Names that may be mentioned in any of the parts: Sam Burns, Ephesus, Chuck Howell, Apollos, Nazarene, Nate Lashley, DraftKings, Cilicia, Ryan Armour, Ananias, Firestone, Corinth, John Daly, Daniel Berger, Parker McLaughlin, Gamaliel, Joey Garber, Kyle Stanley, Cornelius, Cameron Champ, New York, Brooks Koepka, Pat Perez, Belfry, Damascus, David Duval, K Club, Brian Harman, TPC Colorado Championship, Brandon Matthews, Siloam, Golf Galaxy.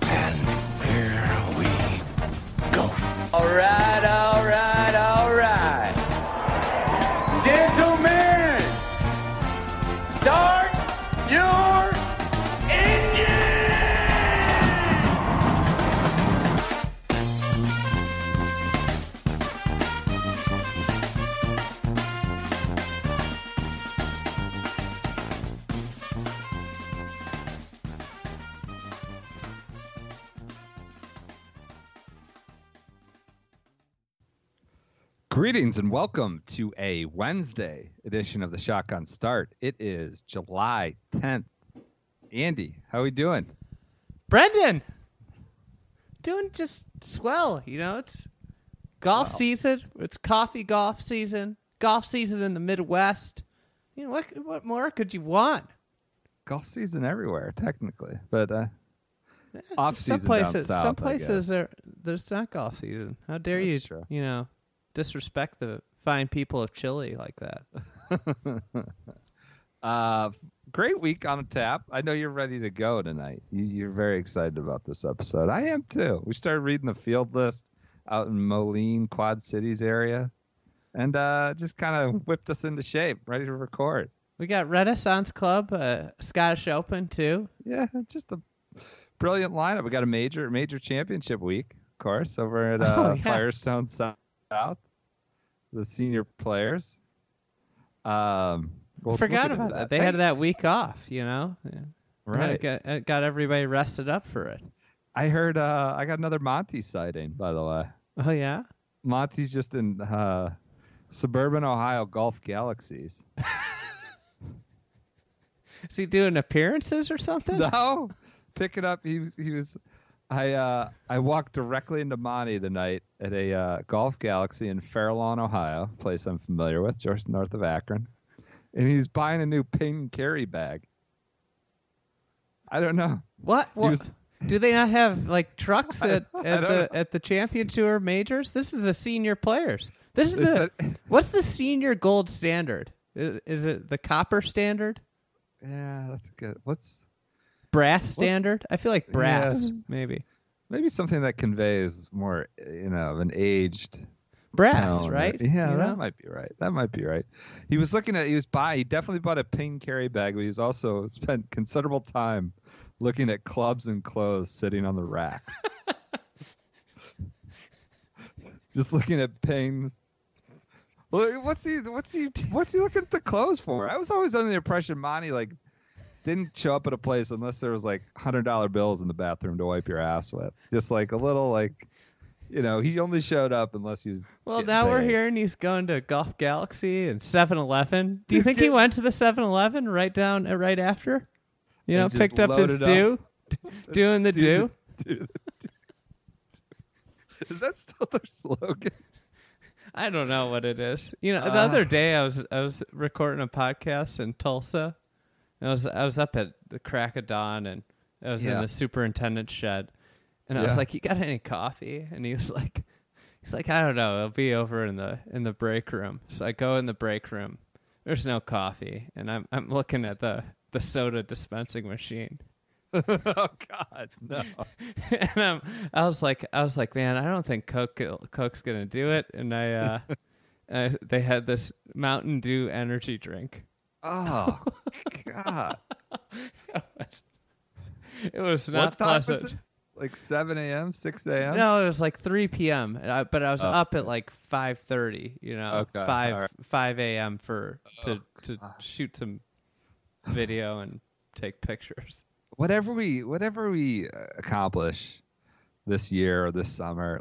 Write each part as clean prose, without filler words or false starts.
And here we go. All right, all right, all right. Gentlemen, start your Greetings and welcome to a Wednesday edition of the Shotgun Start. It is July 10th. Andy, how are we doing? Brendan, doing just swell. You know, it's golf season. It's coffee golf season. Golf season in the Midwest. You know, what more could you want? Golf season everywhere, technically, but off season down south. Some places there's not golf season. How dare you? True. You know. Disrespect the fine people of Chile like that. Great week on tap. I know you're ready to go tonight. You're very excited about this episode. I am too. We started reading the field list out in Moline, Quad Cities area, and just kind of whipped us into shape, ready to record. We got Renaissance Club, Scottish Open too. Yeah, just a brilliant lineup. We got a major championship week, of course, over at Firestone South. Out the senior players. Forgot about that. They had that week off, you know. Yeah. Right. Got everybody rested up for it. I heard. I got another Monty sighting, by the way. Oh yeah. Monty's just in suburban Ohio, Golf Galaxies. Is he doing appearances or something? No. Pick it up. He was. I walked directly into Monty the night at a Golf Galaxy in Fair Lawn, Ohio, a place I'm familiar with, just north of Akron. And he's buying a new Ping carry bag. I don't know. What? Do they not have like trucks at the Champion Tour majors? This is the senior players. What's the senior gold standard? Is it the copper standard? Yeah, that's good. What's brass standard? What? I feel like brass, yeah. Maybe something that conveys more, you know, of an aged brass tone, right? Yeah, that might be right. He was looking at. He definitely bought a Ping carry bag, but he's also spent considerable time looking at clubs and clothes sitting on the racks. Just looking at Pings. What's he looking at the clothes for? I was always under the impression Monty didn't show up at a place unless there was $100 bills in the bathroom to wipe your ass with. Just he only showed up unless he was. Well, now we're hearing he's going to Golf Galaxy and 7-Eleven. Do you think he went to the 7-Eleven right after? You know, picked up his due, doing the due. Is that still their slogan? I don't know what it is. You know, the other day I was recording a podcast in Tulsa. I was up at the crack of dawn, and I was in the superintendent's shed, and I was like, "You got any coffee?" And he was like, I don't know. It'll be over in the break room." So I go in the break room. There's no coffee, and I'm looking at the soda dispensing machine. Oh God, no! And I was like, man, I don't think Coke's gonna do it. And they had this Mountain Dew energy drink. Oh, God. It was not pleasant. Was this? 7 a.m., 6 a.m.? No, it was 3 p.m., but I was up at 5:30, you know, okay. 5 a.m. to shoot some video and take pictures. Whatever we accomplish this year or this summer,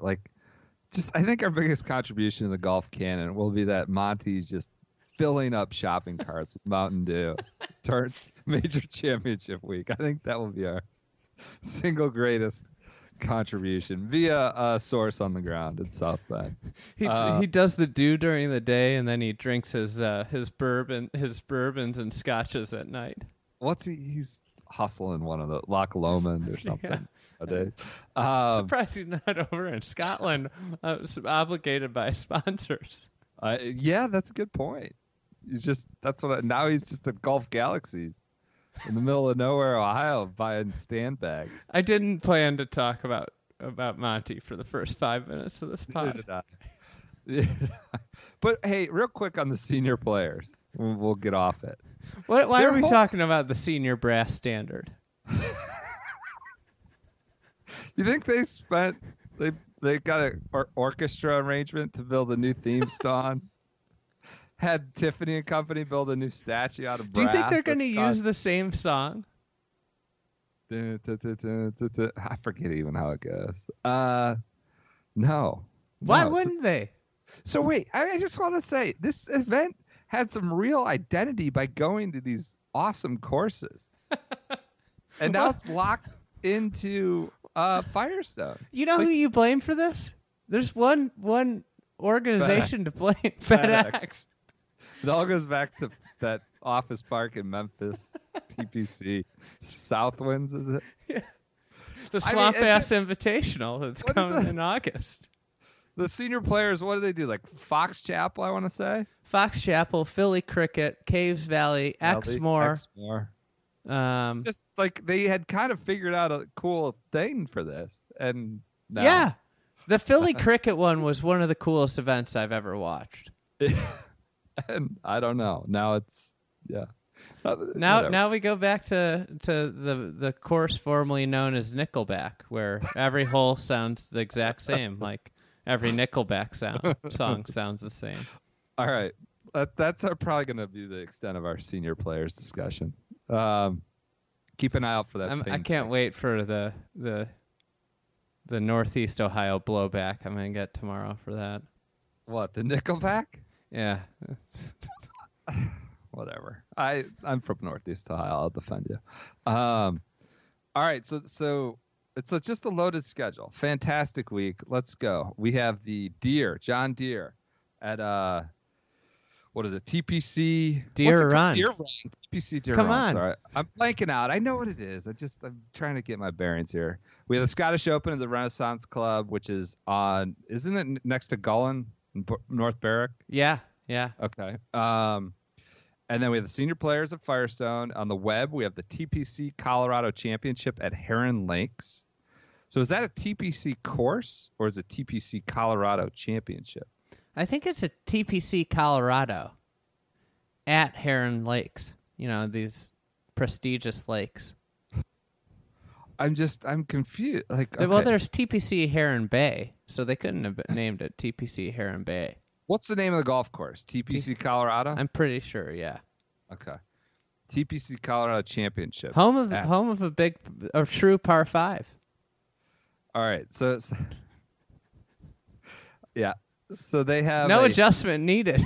I think our biggest contribution to the golf canon will be that Monty's just filling up shopping carts with Mountain Dew, major championship week. I think that will be our single greatest contribution via a source on the ground in South Bend. He does the dew during the day, and then he drinks his bourbons and scotches at night. He's hustling one of the Loch Lomond or something. nowadays. Surprised you're not over in Scotland, obligated by sponsors. Yeah, that's a good point. He's just now he's just at Golf Galaxies in the middle of nowhere, Ohio, buying stand bags. I didn't plan to talk about Monty for the first 5 minutes of this podcast. But hey, real quick on the senior players, we'll get off it. Why are we talking about the senior brass standard? You think they got an orchestra arrangement to build a new theme song? Had Tiffany and Company build a new statue out of brass? Do you think they're going to use the same song? I forget even how it goes. No. Why wouldn't they? So wait, I just want to say this event had some real identity by going to these awesome courses. And now it's locked into Firestone. You know, like, who you blame for this? There's one organization to blame, FedEx. It all goes back to that office park in Memphis, TPC. Southwinds, is it? Yeah. The Swamp Ass Invitational that's coming in August. The senior players, what do they do? Like Fox Chapel, I want to say? Fox Chapel, Philly Cricket, Caves Valley, Exmoor. Just like they had kind of figured out a cool thing for this. And now. Yeah. The Philly Cricket one was one of the coolest events I've ever watched. And I don't know. Now it's, yeah. Now we go back to the course formerly known as Nickelback, where every hole sounds the exact same. Like. Every Nickelback song sounds the same. All right. That's probably going to be the extent of our senior players discussion. Keep an eye out for that. I can't wait for the Northeast Ohio blowback I'm going to get tomorrow for that. What, the Nickelback? Yeah. Whatever. I'm from Northeast Ohio. I'll defend you. All right. So. It's just a loaded schedule. Fantastic week. Let's go. We have the John Deere at what is it? TPC Deere Run. Deere Run. TPC Deere Run. Come on. Sorry. I'm blanking out. I know what it is. I'm trying to get my bearings here. We have the Scottish Open at the Renaissance Club, which is on, isn't it next to Gullin in North Berwick? Yeah. Yeah. Okay. And then we have the senior players at Firestone. On the web, we have the TPC Colorado Championship at Heron Lakes. So is that a TPC course or is it TPC Colorado Championship? I think it's a TPC Colorado at Heron Lakes. You know, these prestigious lakes. I'm confused. Like, okay. Well, there's TPC Heron Bay, so they couldn't have named it TPC Heron Bay. What's the name of the golf course? TPC Colorado? I'm pretty sure, yeah. Okay. TPC Colorado Championship. Home of a true par 5. All right. So it's, yeah. So they have no adjustment needed.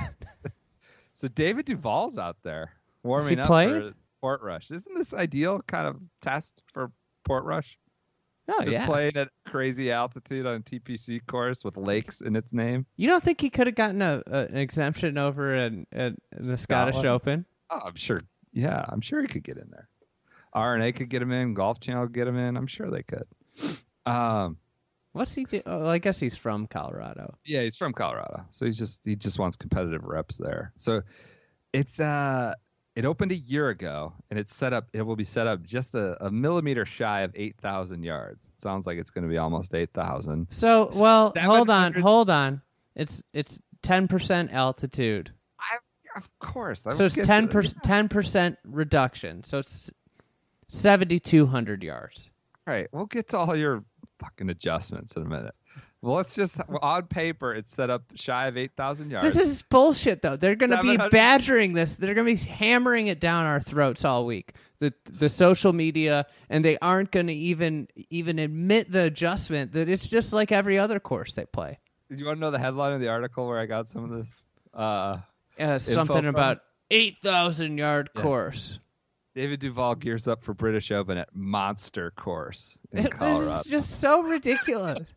So David Duval's out there warming up for Port Rush. Isn't this ideal kind of test for Port Rush? Oh, Just playing at crazy altitude on a TPC course with lakes in its name. You don't think he could have gotten an exemption over at the Scottish Open? Oh, I'm sure. Yeah, I'm sure he could get in there. RNA could get him in. Golf Channel could get him in. I'm sure they could. What's he do? Oh, I guess he's from Colorado. Yeah, he's from Colorado, so he just wants competitive reps there. So it's It opened a year ago, and it will be set up just a millimeter shy of 8,000 yards. It sounds like it's going to be almost 8,000. So, well, hold on. It's 10% altitude. Of course. So it's 10% reduction. So it's 7,200 yards. All right. We'll get to all your fucking adjustments in a minute. Well, on paper, it's set up shy of 8,000 yards. This is bullshit, though. They're going to be badgering this. They're going to be hammering it down our throats all week, the social media, and they aren't going to even admit the adjustment that it's just like every other course they play. Do you want to know the headline of the article where I got some of this? Something about 8,000-yard course. David Duval gears up for British Open at Monster Course in Colorado. This is just so ridiculous.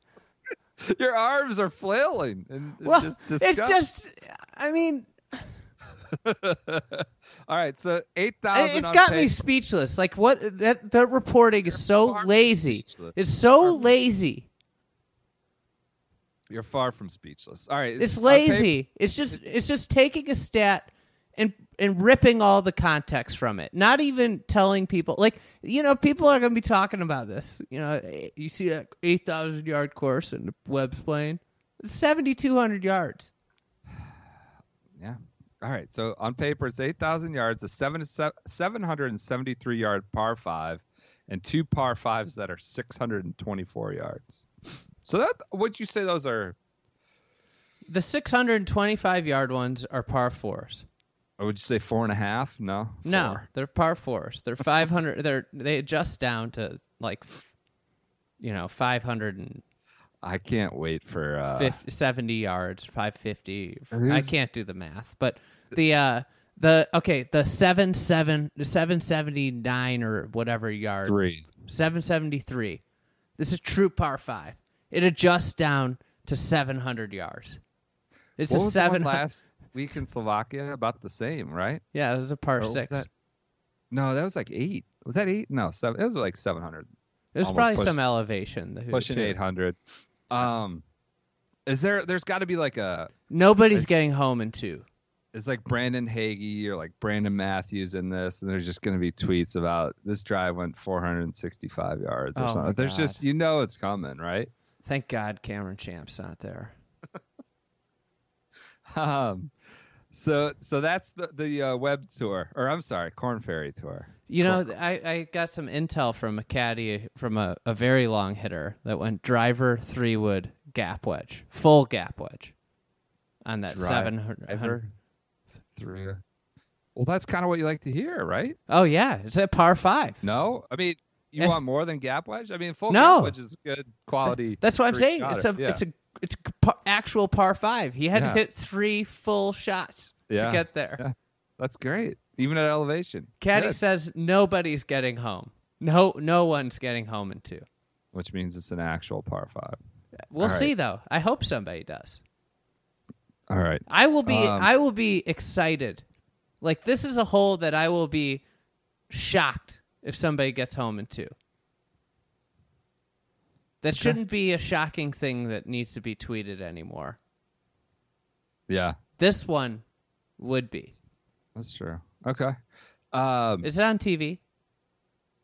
Your arms are flailing. It's just, I mean. All right, so 8,000. It's got me speechless. Like what? That reporting is so lazy. It's so lazy. You're far from speechless. All right, it's lazy. It's just taking a stat and ripping all the context from it. Not even telling people. Like, you know, people are going to be talking about this. You know, you see that 8,000-yard course and Webb's playing. 7,200 yards. Yeah. All right. So on paper, it's 8,000 yards, a 773-yard par 5, and two par 5s that are 624 yards. So that, would you say those are? The 625-yard ones are par 4s. Or would you say 4.5? No. No, four. They're par 4s. They're 500. They adjust down to, like, you know, 500 and. I can't wait for 70 yards, 550. I can't do the math, but the 779 or whatever yard 773. This is true par 5. It adjusts down to 700 yards. It's what a was 700 the one last week in Slovakia about the same, right? Yeah, it was a par 6. That? No, that was like 8. Was that 8? No, 7. It was like 700. There's probably some elevation. Pushing 800. Is there? There's got to be like a. Nobody's getting home in 2. It's like Brandon Hagee or like Brandon Matthews in this, and there's just going to be tweets about this drive went 465 yards or something. There's just, you know, it's coming, right? Thank God Cameron Champ's not there. So that's the web tour, or I'm sorry, Corn Ferry tour. You know, I got some intel from a caddy from a very long hitter that went driver 3-wood gap wedge, full gap wedge, on that 700. Well, that's kind of what you like to hear, right? Oh yeah, it's a par 5. No, I mean you want more than gap wedge. I mean full gap wedge is good quality. That's what I'm saying. It's actual par 5. He had to hit 3 full shots to get there. Yeah. That's great. Even at elevation. Caddy says nobody's getting home. No one's getting home in 2. Which means it's an actual par 5. We'll see though. I hope somebody does. All right. I will be excited. Like this is a hole that I will be shocked if somebody gets home in 2. That shouldn't be a shocking thing that needs to be tweeted anymore. Yeah. This one would be. That's true. Okay. Is it on TV?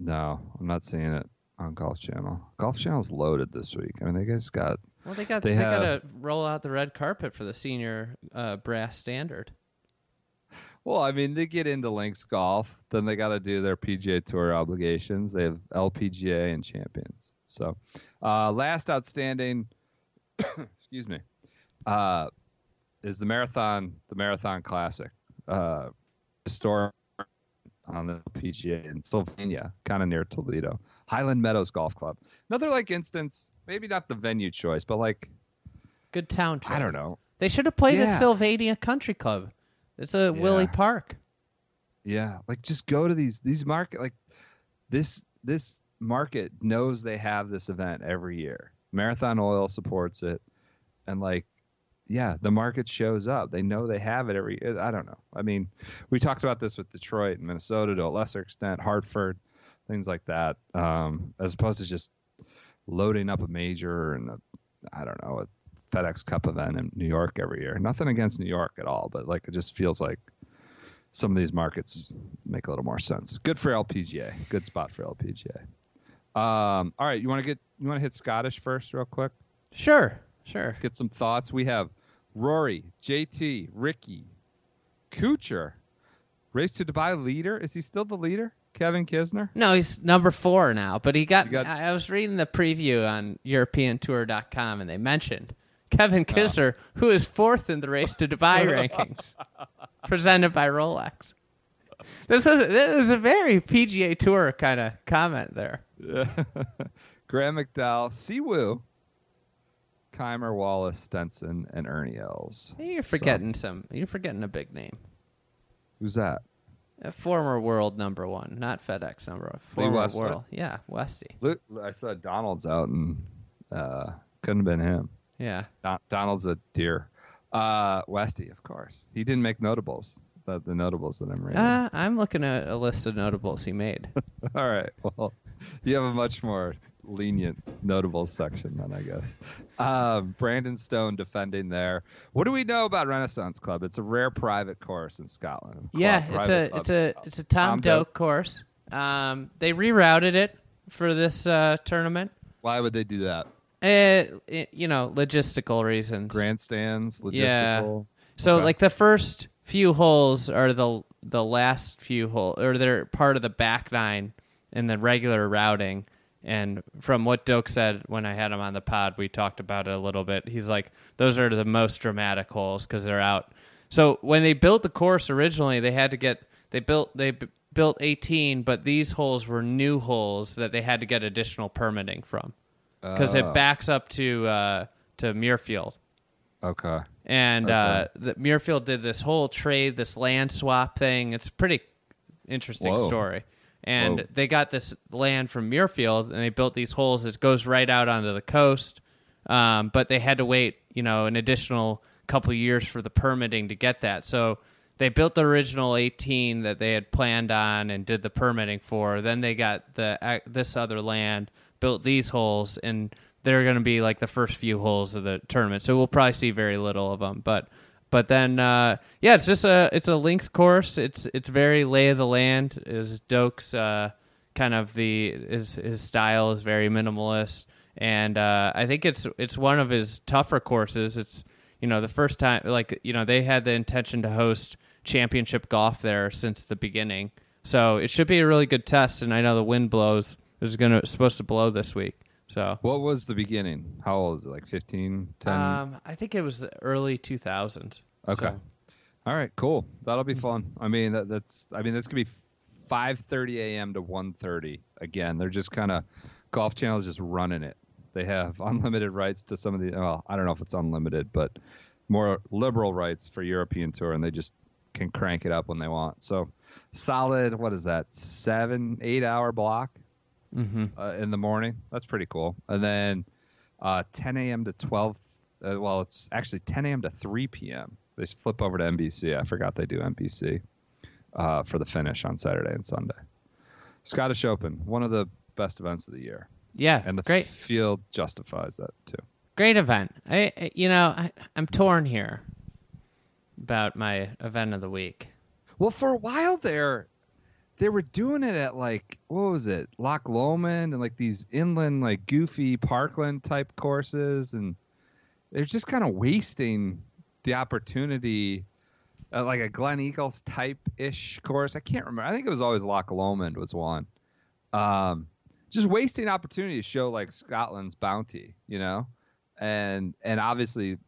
No, I'm not seeing it on Golf Channel. Golf Channel's loaded this week. I mean, they guys got... Well, they got to roll out the red carpet for the senior brass standard. Well, I mean, they get into Lynx Golf. Then they got to do their PGA Tour obligations. They have LPGA and Champions. So... last outstanding, excuse me, is the marathon classic, historic on the PGA in Sylvania, kind of near Toledo, Highland Meadows Golf Club. Another like instance, maybe not the venue choice, but like good town choice. I don't know. They should have played at Sylvania Country Club. It's a Willie Park. Yeah, like just go to these market like this. Market knows they have this event every year. Marathon Oil supports it, and like, yeah, the market shows up. They know they have it every. I don't know. I mean, we talked about this with Detroit and Minnesota to a lesser extent, Hartford, things like that. As opposed to just loading up a major and a FedEx Cup event in New York every year. Nothing against New York at all, but like it just feels like some of these markets make a little more sense. Good for LPGA. Good spot for LPGA. All right, you want to hit Scottish first real quick? Sure. Get some thoughts. We have Rory, JT, Ricky, Kuchar, Race to Dubai leader. Is he still the leader? Kevin Kisner? No, he's number 4 now, but I was reading the preview on EuropeanTour.com and they mentioned Kevin Kisner, who is 4th in the Race to Dubai rankings, presented by Rolex. This was a very PGA Tour kind of comment there. Yeah. Graham McDowell, Siwoo, Keimer, Wallace, Stenson, and Ernie Els. Hey, you're forgetting You're forgetting a big name. Who's that? A former world number 1, not FedEx number 1. Former world, yeah, Westy. Luke, I saw Donald's out, and couldn't have been him. Yeah, Donald's a deer. Westy, of course. He didn't make notables. not the notables that I'm reading. I'm looking at a list of notables he made. All right. Well, you have a much more lenient notables section then, I guess. Brandon Stone defending there. What do we know about Renaissance Club? It's a rare private course in Scotland. It's a Tom Doak course. They rerouted it for this tournament. Why would they do that? Logistical reasons. Grandstands, logistical. Yeah. So, okay. The first few holes are the last few holes, or they're part of the back nine in the regular routing. And from what Doak said when I had him on the pod, we talked about it a little bit. He's like, those are the most dramatic holes because they're out. So when they built the course originally, they built 18, but these holes were new holes that they had to get additional permitting from. Because it backs up to Muirfield. Okay. And okay. Muirfield did this whole trade, this land swap thing. It's a pretty interesting story. And they got this land from Muirfield, and they built these holes. It goes right out onto the coast. But they had to wait, an additional couple of years for the permitting to get that. So they built the original 18 that they had planned on and did the permitting for. Then they got this other land, built these holes, and they're going to be the first few holes of the tournament. So we'll probably see very little of them. But then, it's just a links course. It's very lay of the land. Is Doak's his style is very minimalist, and I think it's one of his tougher courses. It's the first time they had the intention to host championship golf there since the beginning. So it should be a really good test. And I know the wind blows. It's supposed to blow this week. So what was the beginning? How old is it? 15, 10? I think it was the early 2000s. Okay. So. All right, cool. That'll be fun. I mean, that's going to be 5:30 a.m. to 1:30. Again, they're just Golf Channel's just running it. They have unlimited rights to some of I don't know if it's unlimited, but more liberal rights for European Tour, and they just can crank it up when they want. So solid, what is that, 7-8 hour block? Mm-hmm. In the morning. That's pretty cool. And then 10 a.m. to 12. It's actually 10 a.m. to 3 p.m. They flip over to NBC. I forgot they do NBC for the finish on Saturday and Sunday. Scottish Open, one of the best events of the year. Yeah, and the great field justifies that too. Great event. I'm torn here about my event of the week. Well, for a while there. They were doing it at Loch Lomond and these inland goofy parkland type courses, and they're just kind of wasting the opportunity at a Glen Eagles type ish course. I can't remember. I think it was always Loch Lomond was one. Just wasting opportunity to show Scotland's bounty, and obviously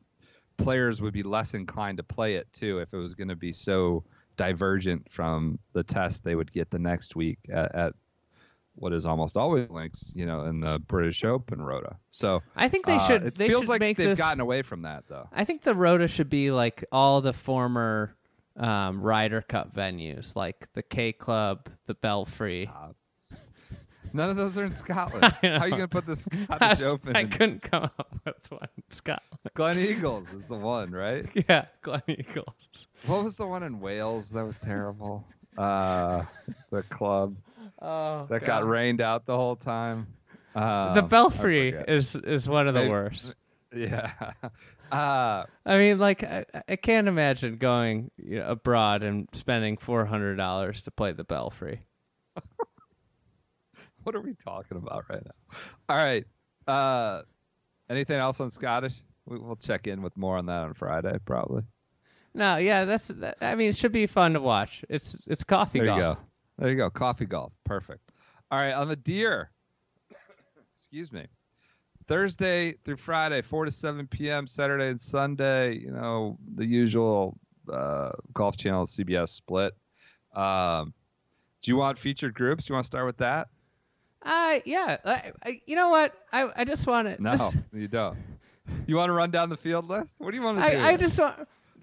players would be less inclined to play it too if it was going to be so divergent from the test they would get the next week at what is almost always links, in the British Open Rota. So I think they should. It feels like they've gotten away from that, though. I think the Rota should be all the former Ryder Cup venues, like the K Club, the Belfry. Stop. None of those are in Scotland. How are you going to put the Scottish Open? I couldn't come up with one in Scotland. Glen Eagles is the one, right? Yeah, Glen Eagles. What was the one in Wales that was terrible? The club that got rained out the whole time. The Belfry is one of the worst. Yeah. I mean, I can't imagine going abroad and spending $400 to play the Belfry. What are we talking about right now? All right. Anything else on Scottish? We'll check in with more on that on Friday, probably. No, yeah, it should be fun to watch. It's coffee golf. There you go. Coffee golf. Perfect. All right. On the Deere. Excuse me. Thursday through Friday, 4 to 7 p.m., Saturday and Sunday, the usual Golf Channel CBS split. Do you want featured groups? Do you want to start with that? Yeah. You know what? I just want to... No, you don't. You want to run down the field list? What do you want to do?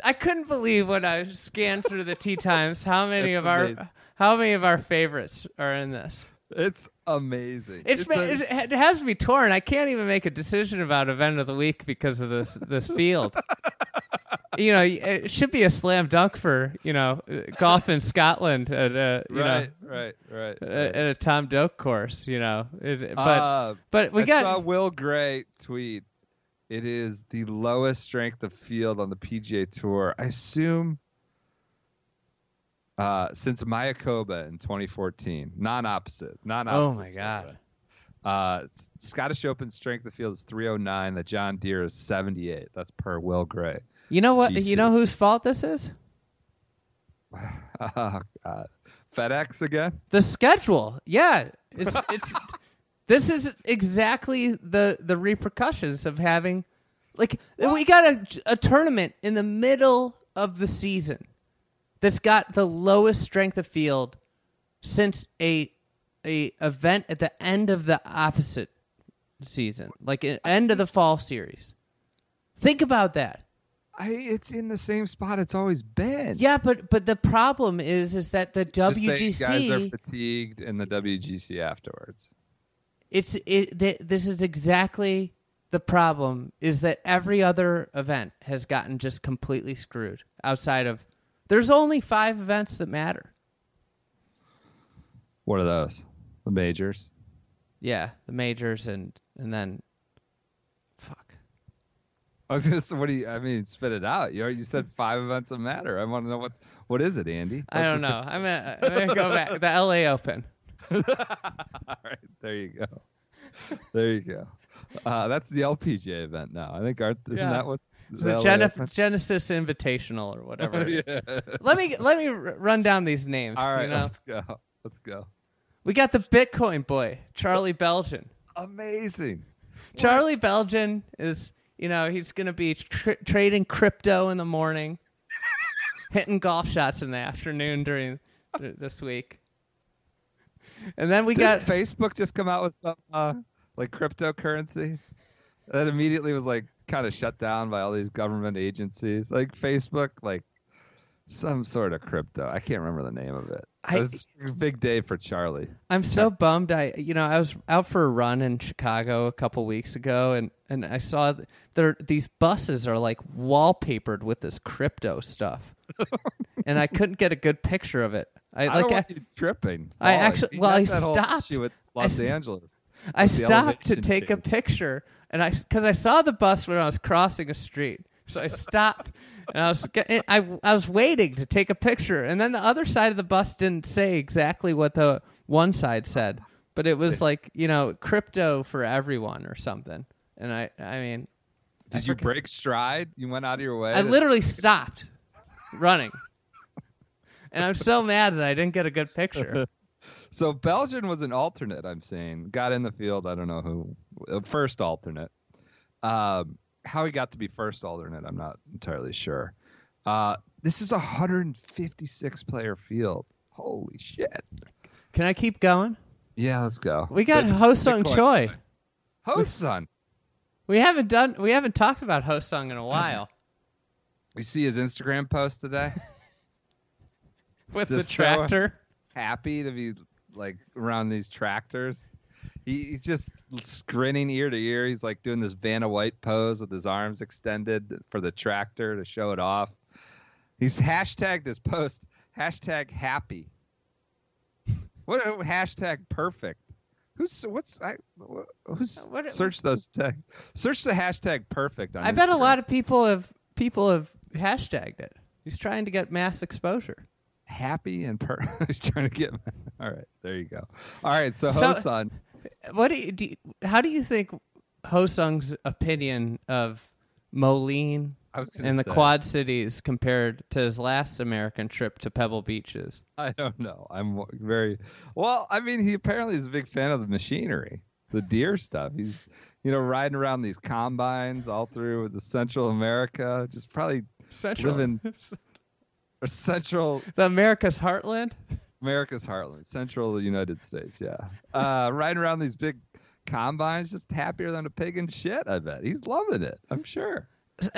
I couldn't believe when I scanned through the tee times how many of our favorites are in this. It's amazing. It has me torn. I can't even make a decision about event of the week because of this field. you know, it should be a slam dunk for, you know, golf in Scotland at a, right. At a Tom Doak course, you know. I saw Will Gray tweet, it is the lowest strength of field on the PGA Tour. I assume since Mayakoba in 2014, non-opposite. Oh my God. Scottish Open strength of field is 309. The John Deere is 78. That's per Will Gray. You know what? GC. You know whose fault this is? FedEx again. The schedule. Yeah, it's. This is exactly the repercussions of having, we got a tournament in the middle of the season that's got the lowest strength of field since a event at the end of the opposite season, like end of the fall series. Think about that. It's in the same spot it's always been. Yeah, but the problem is that the WGC, just guys are fatigued in the WGC afterwards. This is exactly the problem, is that every other event has gotten just completely screwed outside of, there's only 5 events that matter. What are those? The majors? Yeah, the majors and then fuck. I was gonna say, spit it out. You said 5 events that matter. I wanna know what is it, Andy? I don't know. I'm gonna go back. The LA Open. All right, there you go. There you go. That's the LPGA event now. I think that what's the Genesis Invitational or whatever? Yeah. Let me run down these names. All right, let's go. We got the Bitcoin boy, Charlie Belgin. Amazing. Charlie Belgin is, he's going to be trading crypto in the morning, hitting golf shots in the afternoon during this week. And then got Facebook just come out with some cryptocurrency that immediately was kind of shut down by all these government agencies, like Facebook, like some sort of crypto. I can't remember the name of it. It was a big day for Charlie. I'm so bummed. I was out for a run in Chicago a couple weeks ago, and I saw these buses are wallpapered with this crypto stuff, and I couldn't get a good picture of it. I don't want you tripping. I actually, well, I stopped with Los Angeles. I stopped to take a picture, and because I saw the bus when I was crossing a street. So I stopped, and I was waiting to take a picture, and then the other side of the bus didn't say exactly what the one side said, but it was crypto for everyone or something. And did you break stride? You went out of your way? I literally stopped running, and I'm so mad that I didn't get a good picture. So Belgian was an alternate. I'm saying got in the field. I don't know who first alternate. How he got to be first alternate, I'm not entirely sure. This is a 156-player field. Holy shit. Can I keep going? Yeah, let's go. We got Ho-Sung Choi. Ho-Sung. We haven't talked about Ho-Sung in a while. We see his Instagram post today. With just the tractor. So happy to be around these tractors. He's just grinning ear to ear. He's doing this Vanna White pose with his arms extended for the tractor to show it off. He's hashtagged his post, #happy. What #perfect? Search those tags? Search the #perfect. I bet Instagram. A lot of people have hashtagged it. He's trying to get mass exposure. Happy and he's trying to get. All right, there you go. All right, so Ho-Sung. What how do you think Ho-Sung's opinion of Moline and the Quad Cities compared to his last American trip to Pebble Beach is? I don't know. I'm very well. He apparently is a big fan of the machinery, the Deere stuff. He's riding around these combines all through the Central America, just probably living. Central, the America's heartland, central United States, yeah. Riding around these big combines, just happier than a pig in shit, I bet. He's loving it, I'm sure.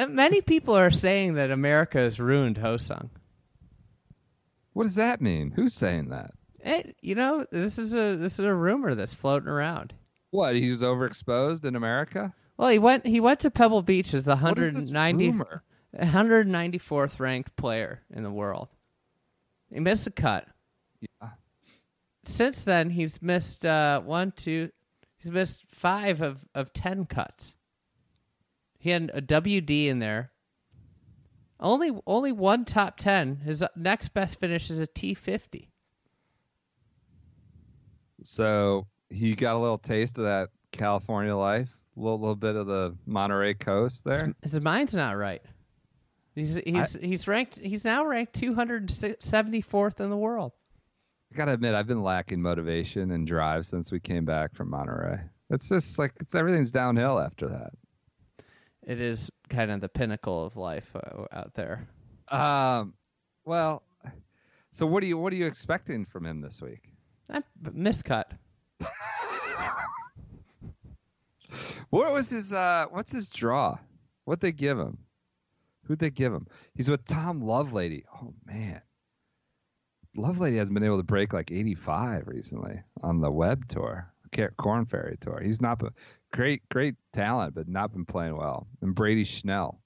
Many people are saying that America has ruined Ho-Sung. What does that mean? Who's saying that? This is a rumor that's floating around. What, he was overexposed in America? Well, he went to Pebble Beach as the 190th. What is this rumor? 194th ranked player in the world. He missed a cut. Yeah. Since then, he's missed he's missed 5 of 10 cuts. He had a WD in there. Only one top 10. His next best finish is a T50. So he got a little taste of that California life, a little bit of the Monterey coast there. His mind's not right. He's now ranked 274th in the world. I gotta admit, I've been lacking motivation and drive since we came back from Monterey. It's just like everything's downhill after that. It is kind of the pinnacle of life out there. Well, so what are you expecting from him this week? Miscut. What was his? What's his draw? What they give him? Who'd they give him? He's with Tom Lovelady. Oh, man. Lovelady hasn't been able to break like 85 recently on the web tour, Corn Ferry tour. He's not a great talent, but not been playing well. And Brady Schnell,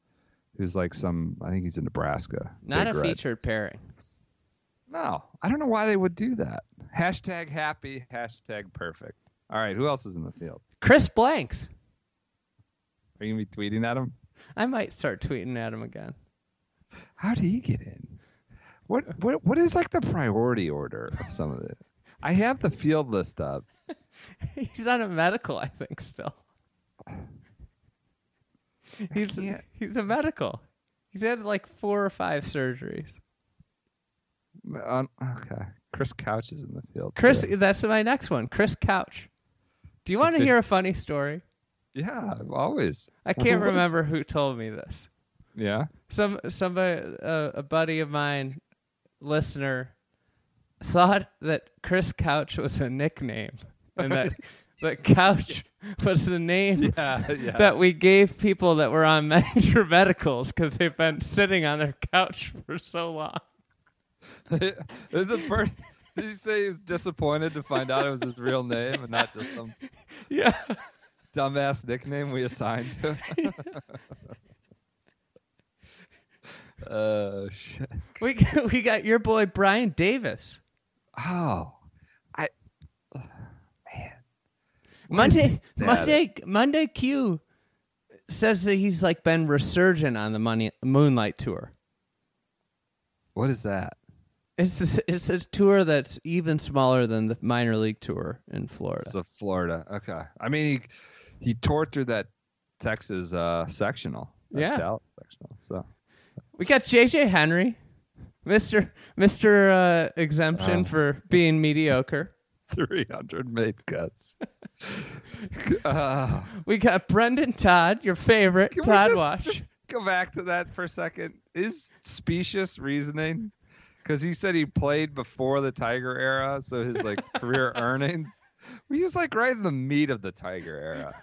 who's like I think he's in Nebraska. Not a featured pairing. No. I don't know why they would do that. Hashtag happy, hashtag perfect. All right. Who else is in the field? Chris Blanks. Are you going to be tweeting at him? I might start tweeting at him again. How did he get in? What is like the priority order of some of it? I have the field list up. He's on a medical, I think, still. He's a medical. He's had like 4 or 5 surgeries. Okay. Chris Couch is in the field. That's my next one. Chris Couch. Do you want to hear a funny story? Yeah, always. I can't remember who told me this. Yeah? A buddy of mine, listener, thought that Chris Couch was a nickname and that that Couch was the name that we gave people that were on major medicals because they've been sitting on their couch for so long. Did you say he was disappointed to find out it was his real name and not just some... Yeah. Dumbass nickname we assigned to him. Shit. We got your boy Brian Davis. Oh, man. Monday Q says that he's like been resurgent on the Moonlight Tour. What is that? It's a tour that's even smaller than the minor league tour in Florida. So Florida, okay. I mean he toured through that Texas sectional. Dallas sectional. So we got JJ Henry, Mr. exemption for being mediocre. 300 made cuts. We got Brendan Todd, your favorite Todd Wash. Just go back to that for a second. Is specious reasoning, because he said he played before the Tiger era, so his like career earnings. He was like right in the meat of the Tiger era.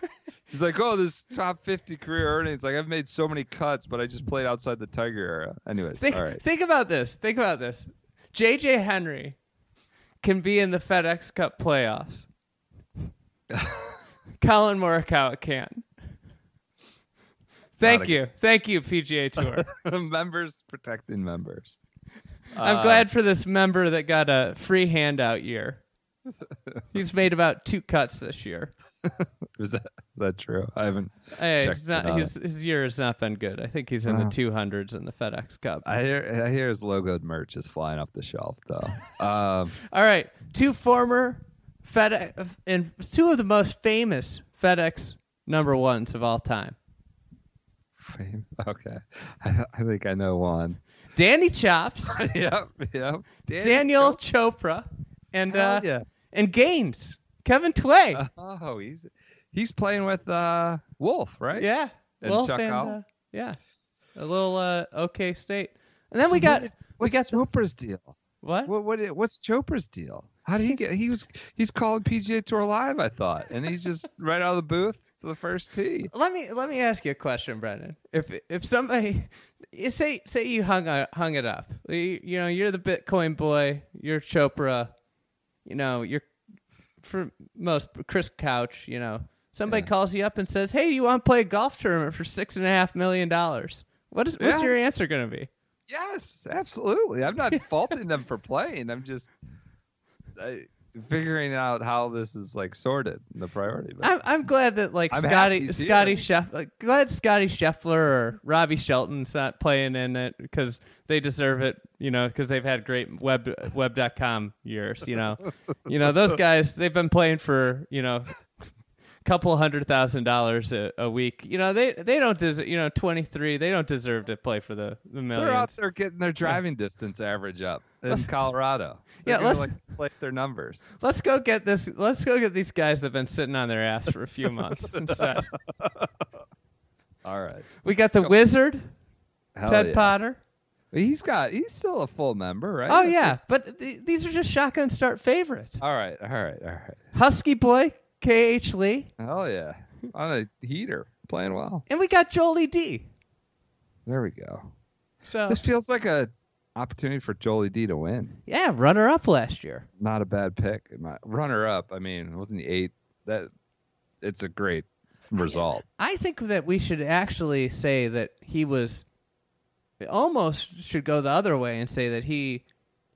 He's like, oh, this top 50 career earnings. Like, I've made so many cuts, but I just played outside the Tiger era. Anyways, Think about this. Think about this. J.J. Henry can be in the FedEx Cup playoffs. Colin Morikawa can't. Thank you, PGA Tour. Members protecting members. I'm glad for this member that got a free handout year. He's made about 2 cuts this year. Is that true? I haven't. His year has not been good. I think he's in the 200s in the FedEx Cup. I hear his logoed merch is flying off the shelf though. All right, 2 former FedEx and 2 of the most famous FedEx #1s of all time. Okay, I think I know one. Danny Chops. Yep. Daniel Chopra and Gaines. Kevin Tway. Oh, he's playing with Wolf, right? Yeah. And Wolf Chuck Howell. Yeah. A little OK State. And then what's Chopra's deal? What's Chopra's deal? How did he get? He's calling PGA Tour Live, I thought, and he's just right out of the booth to the first tee. Let me ask you a question, Brendan. If somebody, say you hung it up, you know, you're the Bitcoin boy, you're Chopra, you know, you're for most Chris Couch, you know, somebody calls you up and says, "Hey, you want to play a golf tournament for $6.5 million? What's your answer going to be? Yes, absolutely. I'm not faulting them for playing. I'm just figuring out how this is like sorted in the priority. But I'm glad that like Scotty Scheffler or Robbie Shelton's not playing in it because they deserve it, you know, because they've had great web.com years, you know. You know, those guys, they've been playing for, you know, couple $100,000 a week. You know, they don't deserve, you know, 23, they don't deserve to play for the millions. They're out there getting their driving distance average up in Colorado. They're let's like play their numbers. Let's go get these guys that have been sitting on their ass for a few months instead. All right. We got the Wizard, Ted Potter. He's still a full member, right? Oh, yeah. But these are just shotgun start favorites. All right. Husky Boy. K.H. Lee. Hell yeah. On a heater. Playing well. And we got Jolie D. There we go. So this feels like an opportunity for Jolie D to win. Yeah, runner-up last year. Not a bad pick. Runner-up, I mean, wasn't he 8th? It's a great result. I think that we should actually say that he was... almost should go the other way and say that he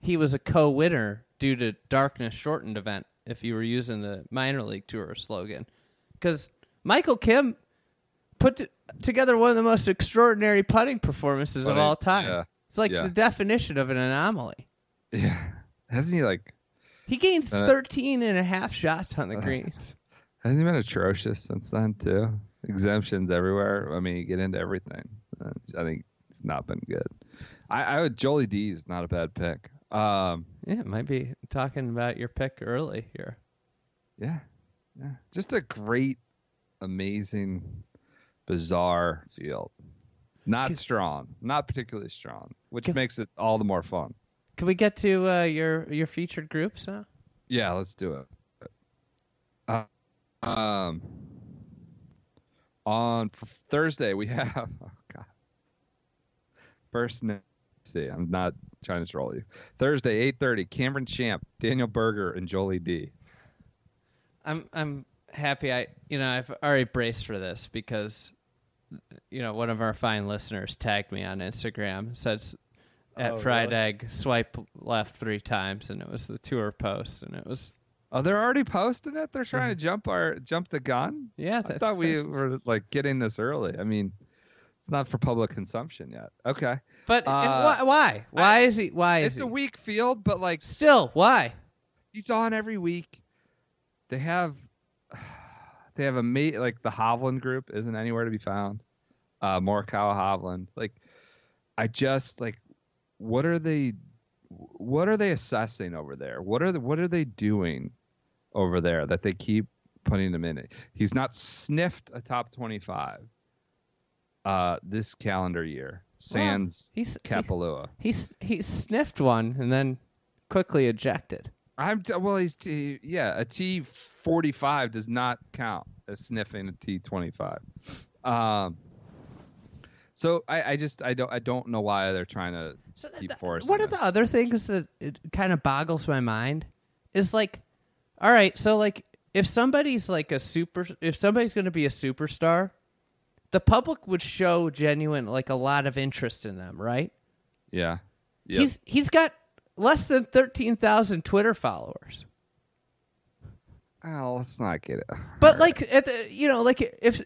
was a co-winner due to darkness shortened event. If you were using the minor league tour slogan, because Michael Kim put together one of the most extraordinary putting performances of all time. Yeah, it's like the definition of an anomaly. Yeah. Hasn't he he gained 13 and a half shots on the greens. Hasn't he been atrocious since then too? Exemptions everywhere. I mean, you get into everything. I think it's not been good. I would Jolie D is not a bad pick. Yeah, might be talking about your pick early here. Yeah. Just a great, amazing, bizarre field. Not particularly strong, which makes it all the more fun. Can we get to your featured groups now? Yeah, let's do it. On Thursday we have first name. See, I'm not trying to troll you. Thursday, 8:30, Cameron Champ, Daniel Berger, and Jolie D. I'm happy. I've already braced for this because, you know, one of our fine listeners tagged me on Instagram. Says at Friday, really? Swipe left 3 times, and it was the tour post, and it was. Oh, they're already posting it. They're trying to jump the gun. Yeah, I thought we were like getting this early. I mean. Not for public consumption yet. Okay, but why? Why is he? Why is it's he? A weak field, but like still, why? He's on every week. They have a mate like the Hovland group isn't anywhere to be found. Morikawa, Hovland. Like, I just like, what are they assessing over there? What are they doing over there that they keep putting him in? He's not sniffed a top 25. This calendar year, sans Kapalua. He sniffed one and then quickly ejected. A T45 does not count as sniffing a T25. So I don't know why they're trying to keep forcing. One of the other things that it kind of boggles my mind is like, all right, so like if somebody's going to be a superstar. The public would show genuine, like a lot of interest in them, right? Yeah. Yep. He's got less than 13,000 Twitter followers. Oh, let's not get it. But all like, right. If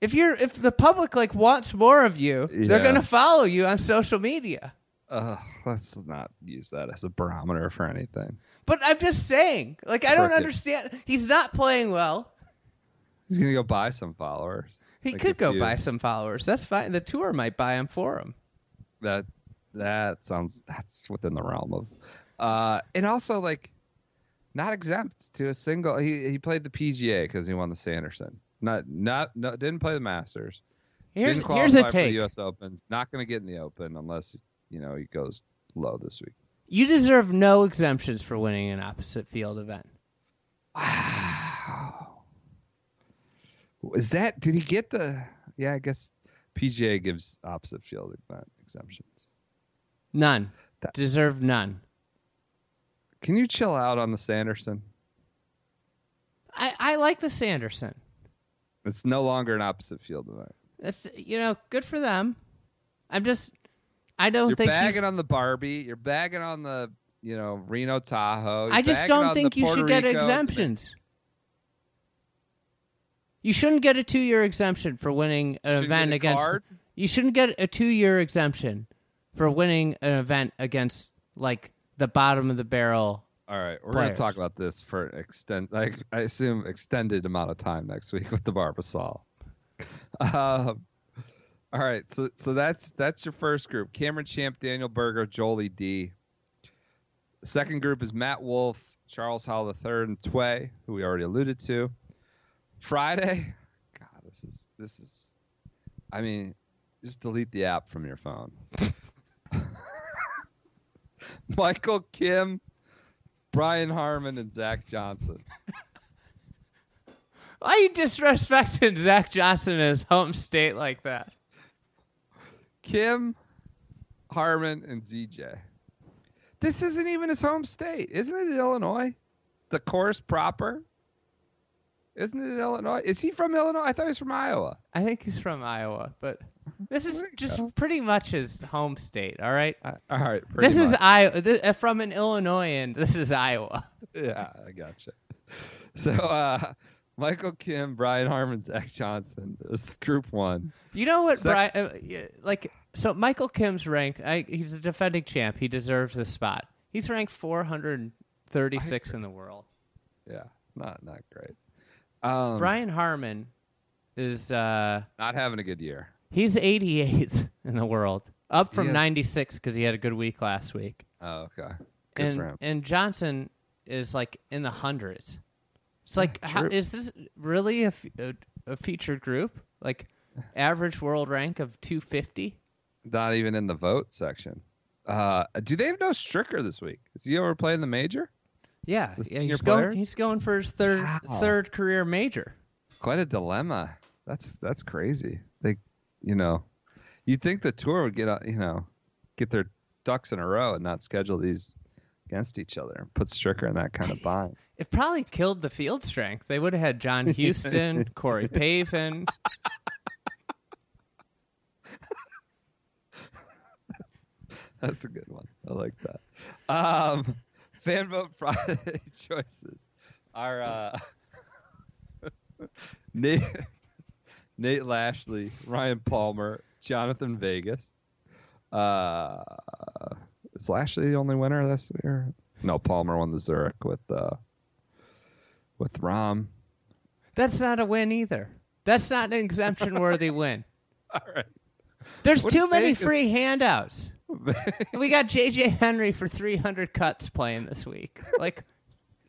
the public like wants more of you, they're gonna follow you on social media. Let's not use that as a barometer for anything. But I'm just saying, like, I don't understand. He's not playing well. He's going to go buy some followers. He could go buy some followers. That's fine. The tour might buy them for him. That's within the realm of. And also, like, not exempt to a single. He played the PGA because he won the Sanderson. No, didn't play the Masters. Didn't qualify for the U.S. Opens. Not going to get in the Open unless, you know, he goes low this week. You deserve no exemptions for winning an opposite field event. Wow. Is that? Did he get the? Yeah, I guess PGA gives opposite field exemptions. None. Deserve none. Can you chill out on the Sanderson? I like the Sanderson. It's no longer an opposite field event. That's, you know, good for them. I'm just, I don't think you're bagging on the Barbie. You're bagging on the, you know, Reno Tahoe. I just don't think you should get exemptions. You shouldn't get a 2-year exemption for winning an event against. You shouldn't get a 2-year exemption for winning an event against like the bottom of the barrel. All right, we're going to talk about this for I assume extended amount of time next week with the Barbasol. All right, so that's your first group: Cameron Champ, Daniel Berger, Jolie D. The second group is Matt Wolf, Charles Howell III, and Tway, who we already alluded to. Friday, God, this is. I mean, just delete the app from your phone. Michael Kim, Brian Harman, and Zach Johnson. Why are you disrespecting Zach Johnson in his home state like that? Kim, Harman, and ZJ. This isn't even his home state. Isn't it in Illinois? The course proper? Isn't it in Illinois? Is he from Illinois? I thought he was from Iowa. I think he's from Iowa, but this is just pretty much his home state, all right? All right. This much. Is Iowa. From an Illinoisan, this is Iowa. Yeah, I gotcha. So, Michael Kim, Brian Harman, Zach Johnson. This is group one. You know what, Brian? Like, so Michael Kim's ranked. He's a defending champ. He deserves the spot. He's ranked 436 in the world. Yeah, not great. Brian Harman is not having a good year. He's 88th in the world, up from 96 because he had a good week last week. Oh, okay. Good for him. And Johnson is like in the hundreds. It's like, is this really a featured group? Like, average world rank of 250? Not even in the vote section. Do they have no Stricker this week? Is he over playing the major? Yeah, he's going for his third career major. Quite a dilemma. That's crazy. They, you know, you'd think the tour would get their ducks in a row and not schedule these against each other and put Stricker in that kind of bind. It probably killed the field strength. They would have had John Houston, Corey Pavin. That's a good one. I like that. Fan Vote Friday choices are Nate Lashley, Ryan Palmer, Jonathan Vegas. Is Lashley the only winner this year? No, Palmer won the Zurich with Rahm. That's not a win either. That's not an exemption-worthy win. All right. There's too many free handouts. We got J.J. Henry for 300 cuts playing this week. Like,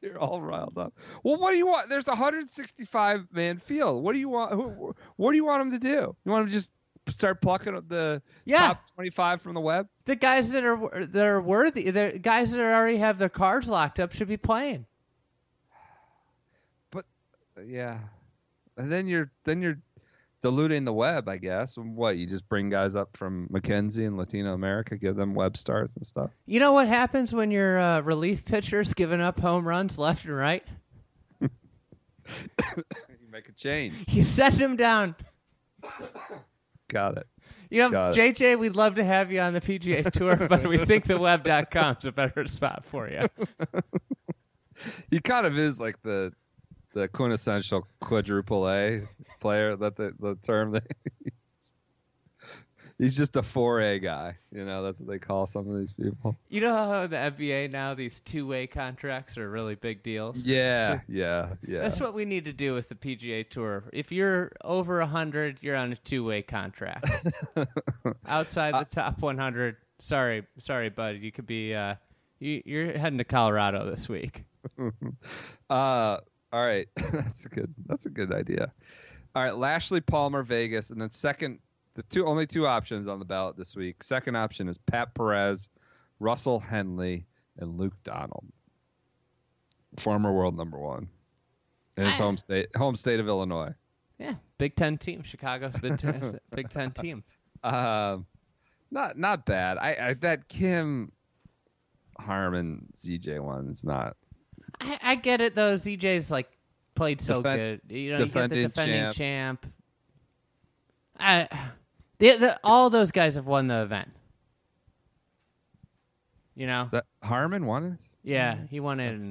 you're all riled up. Well, what do you want? There's a 165-man field. What do you want? What do you want him to do? You want him to just start plucking up the top 25 from the web? The guys that are worthy, the guys that already have their cards locked up should be playing. But yeah, and then you're diluting the web, I guess. And what, you just bring guys up from McKenzie and Latino America, give them web stars and stuff. You know what happens when your relief pitcher's giving up home runs left and right? You make a change. You set them down. Got it. You know, JJ, we'd love to have you on the PGA Tour, but we think the web.com's a better spot for you. He kind of is like the quintessential quadruple A player, that the term they use. He's just a 4A guy. You know, that's what they call some of these people. You know how in the NBA now these two-way contracts are really big deals? Yeah, so, yeah. That's what we need to do with the PGA Tour. If you're over 100, you're on a two-way contract. Outside the top 100, sorry, buddy, you could be you're heading to Colorado this week. All right, that's a good idea. All right, Lashley, Palmer, Vegas, and then second, the only two options on the ballot this week. Second option is Pat Perez, Russell Henley, and Luke Donald, former world number one in his home state of Illinois. Yeah, Big Ten team, Chicago's Big Ten team. Not bad. I that Kim, Harman, ZJ one is not. I get it, though. ZJ's like played so good. You know, you got the defending champ. All those guys have won the event. You know, Harman won it. Yeah, he won it.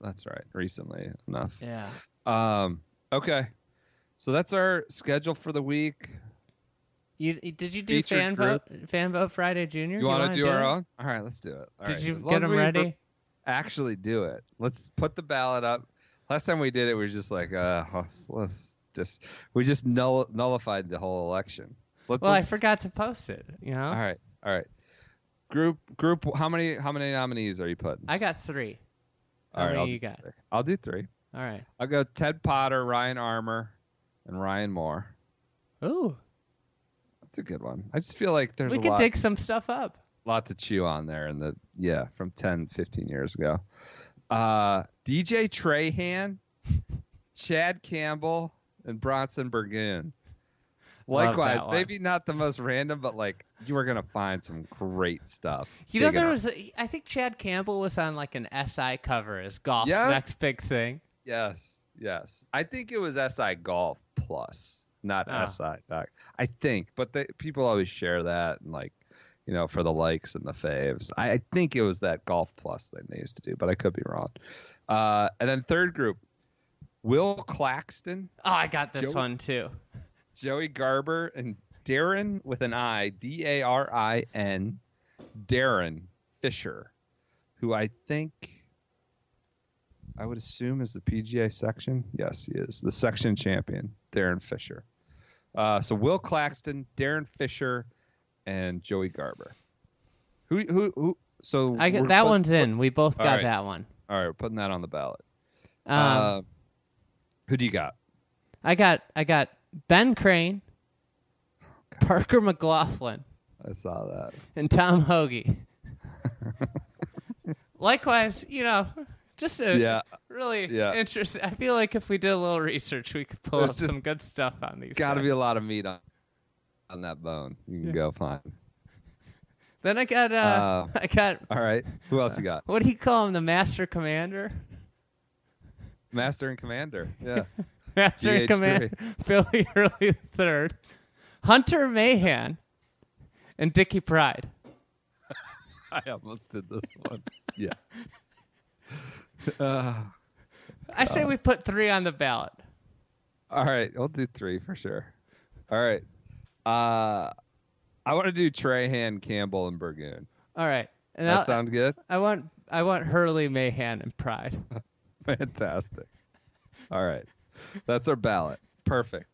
That's right. Recently enough. Yeah. Okay. So that's our schedule for the week. You did you do fan vote Friday, Junior? You want to do our own? All right, let's do it. Did you get them ready? Actually, do it. Let's put the ballot up. Last time we did it, we were just like, we just nullified the whole election. I forgot to post it. You know. All right. Group. How many nominees are you putting? I got three. How many you got? I'll do three. All right. I'll go Ted Potter, Ryan Armour, and Ryan Moore. Ooh, that's a good one. I just feel like there's we could dig some stuff up. Lot to chew on there, in the from 10, 15 years ago. DJ Trahan, Chad Campbell, and Bronson Burgoon. Likewise, maybe not the most random, but you are gonna find some great stuff. You know, I think Chad Campbell was on an SI cover as golf's next big thing. Yes. I think it was SI Golf Plus, not SI Doc. I think, but people always share that and for the likes and the faves. I think it was that Golf Plus thing they used to do, but I could be wrong. And then third group, Will Claxton. Oh, I got this one too. Joey Garber and Darren with an I, D-A-R-I-N, Darren Fisher, who I think I would assume is the PGA section. Yes, he is. The section champion, Darren Fisher. So Will Claxton, Darren Fisher, and Joey Garber. Who? So I get, that one's in. We both got that one. All right, we're putting that on the ballot. Who do you got? I got Ben Crane, Parker McLaughlin. I saw that. And Tom Hoagie. Likewise, just a really interesting. I feel like if we did a little research, we could pull up some good stuff on these. Got to be a lot of meat on that bone. You can go find. Then I got. All right. Who else you got? What do you call him? The master commander. Master and commander. Yeah. Master and Commander Philly Early III, Hunter Mahan, and Dickie Pride. I almost did this one. Yeah. I say we put three on the ballot. All right. I'll do three for sure. All right. I want to do Trahan, Campbell, and Burgoon. All right. And that sound good? I want Hurley, Mahan, and Pride. Fantastic. All right. That's our ballot. Perfect.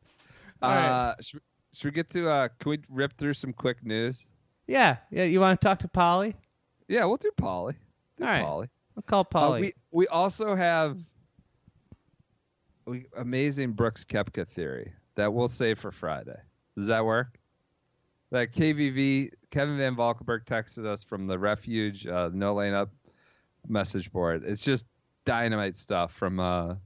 Right. Should we get to? Can we rip through some quick news? Yeah. You want to talk to Polly? Yeah, we'll do Polly. All right. We'll call Polly. We also have amazing Brooks Koepka theory that we'll save for Friday. Does that work? That KVV Kevin Van Valkenburg texted us from the Refuge No Lane Up message board. It's just dynamite stuff from.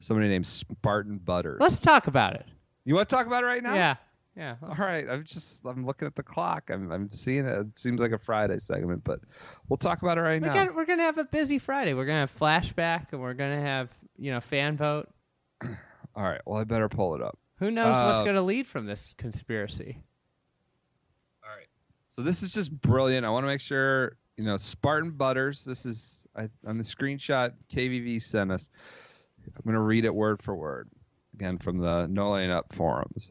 Somebody named Spartan Butters. Let's talk about it. You want to talk about it right now? Yeah. All right. I'm looking at the clock. I'm seeing it. It seems like a Friday segment, but we'll talk about it right now. We're gonna have a busy Friday. We're gonna have flashback, and we're gonna have fan vote. All right. Well, I better pull it up. Who knows what's gonna lead from this conspiracy? All right. So this is just brilliant. I want to make sure Spartan Butters. This is on the screenshot KVV sent us. I'm going to read it word for word, again, from the No Lane Up forums.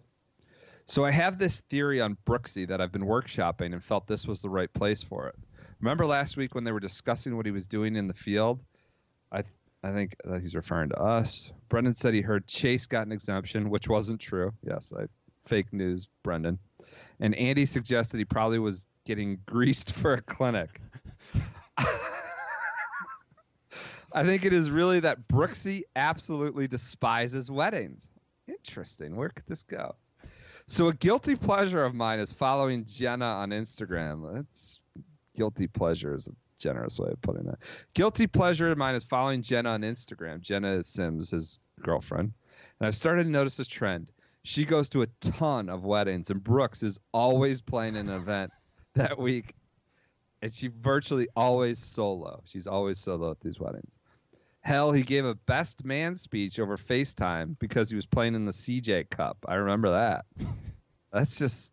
So I have this theory on Brooksy that I've been workshopping and felt this was the right place for it. Remember last week when they were discussing what he was doing in the field? I think that he's referring to us. Brendan said he heard Chase got an exemption, which wasn't true. Yes, fake news, Brendan. And Andy suggested he probably was getting greased for a clinic. I think it is really that Brooksy absolutely despises weddings. Interesting. Where could this go? So a guilty pleasure of mine is following Jenna on Instagram. That's guilty pleasure is a generous way of putting that. Guilty pleasure of mine is following Jenna on Instagram. Jenna is Sims, his girlfriend. And I've started to notice this trend. She goes to a ton of weddings, and Brooks is always playing an event that week. And she's always solo at these weddings. Hell, he gave a best man speech over FaceTime because he was playing in the CJ Cup. I remember that. That's just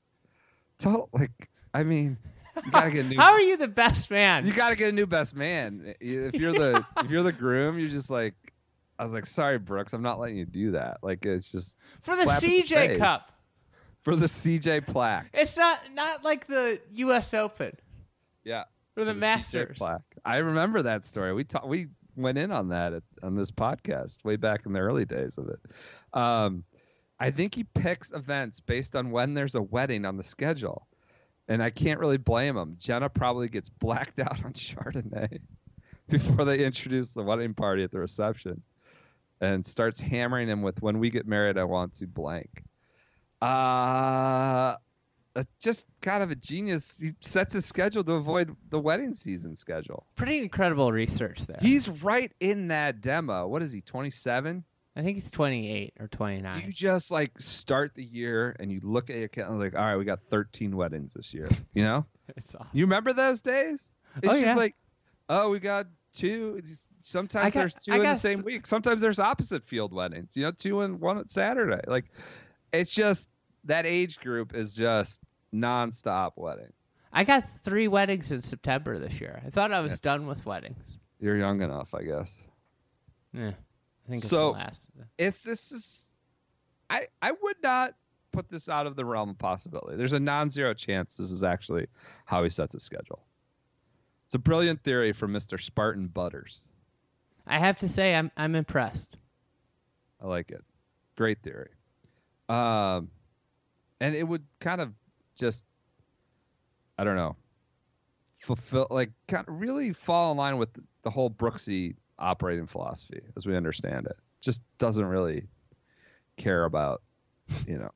total. Like, I mean, you gotta get a new. How are you the best man? You gotta get a new best man. If you're the if you're the groom, you're just like, I was like, sorry, Brooks, I'm not letting you do that. Like, it's just for the CJ Cup, for the CJ plaque. It's not like the U.S. Open. Yeah, for the Masters. I remember that story. We went in on that on this podcast way back in the early days of it. I think he picks events based on when there's a wedding on the schedule, and I can't really blame him. Jenna probably gets blacked out on Chardonnay before they introduce the wedding party at the reception and starts hammering him with, when we get married, I want to blank. Just kind of a genius. He sets his schedule to avoid the wedding season schedule. Pretty incredible research there. He's right in that demo. What is he, 27? I think he's 28 or 29. You just, like, start the year and you look at your calendar like, all right, we got 13 weddings this year, you know? It's awesome. You remember those days? It's just like, oh, we got two. Sometimes there's two in the same week. Sometimes there's opposite field weddings, you know, two and one on Saturday. Like, it's just... that age group is just nonstop wedding. I got 3 weddings in September this year. I thought I was done with weddings. You're young enough, I guess. Yeah, I think so. It's the last. I would not put this out of the realm of possibility. There's a non-zero chance this is actually how he sets his schedule. It's a brilliant theory from Mr. Spartan Butters. I have to say, I'm impressed. I like it. Great theory. And it would kind of just, I don't know, fulfill, like, kind of really fall in line with the whole Brooksy operating philosophy as we understand it. Just doesn't really care about, you know.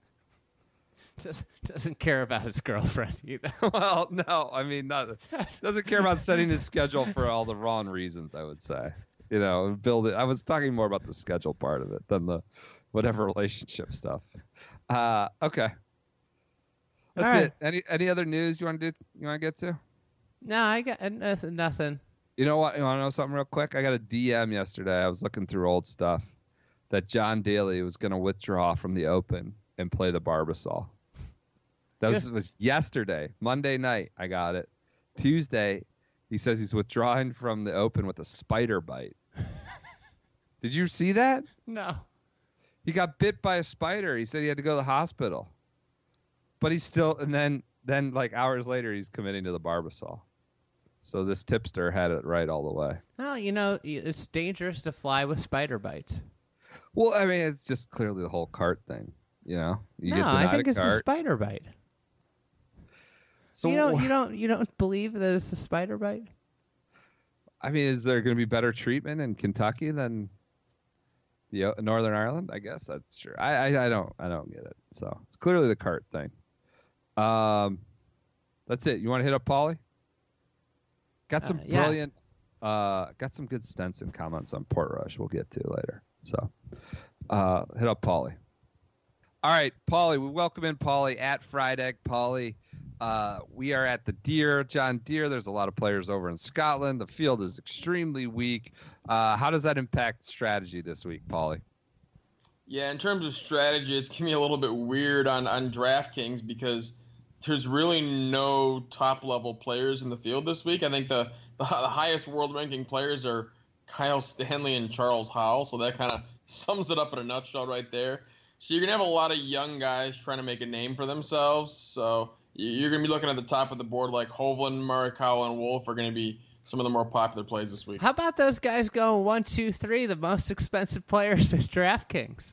Doesn't care about his girlfriend either. Well, no, I mean, not. Doesn't care about setting his schedule for all the wrong reasons, I would say. You know, build it. I was talking more about the schedule part of it than the whatever relationship stuff. Okay. That's right. It. Any other news you want to do? You want to get to? No, I got nothing. You know what? You want to know something real quick? I got a DM yesterday. I was looking through old stuff that John Daly was going to withdraw from the Open and play the Barbasol. That was yesterday, Monday night. I got it. Tuesday, he says he's withdrawing from the Open with a spider bite. Did you see that? No. He got bit by a spider. He said he had to go to the hospital. But he's still, and then like hours later, he's committing to the Barbasol. So this tipster had it right all the way. Well, you know, it's dangerous to fly with spider bites. Well, I mean, it's just clearly the whole cart thing, you know? No, I think it's the spider bite. So you don't believe that it's the spider bite? I mean, is there going to be better treatment in Kentucky than Northern Ireland? I guess that's true. I don't get it. So it's clearly the cart thing. That's it. You want to hit up Paulie? Got some brilliant. Got some good Stenson comments on Port Rush. We'll get to later. So hit up Paulie. All right, Paulie. We welcome in Paulie at Fried Egg Paulie. We are at the John Deere. There's a lot of players over in Scotland. The field is extremely weak. How does that impact strategy this week, Paulie? Yeah, in terms of strategy, it's going to be a little bit weird on DraftKings because there's really no top-level players in the field this week. I think the highest world-ranking players are Kyle Stanley and Charles Howell, so that kind of sums it up in a nutshell right there. So you're going to have a lot of young guys trying to make a name for themselves, so... you're going to be looking at the top of the board like Hovland, Morikawa, and Wolf are going to be some of the more popular plays this week. How about those guys going 1, 2, 3, the most expensive players at DraftKings?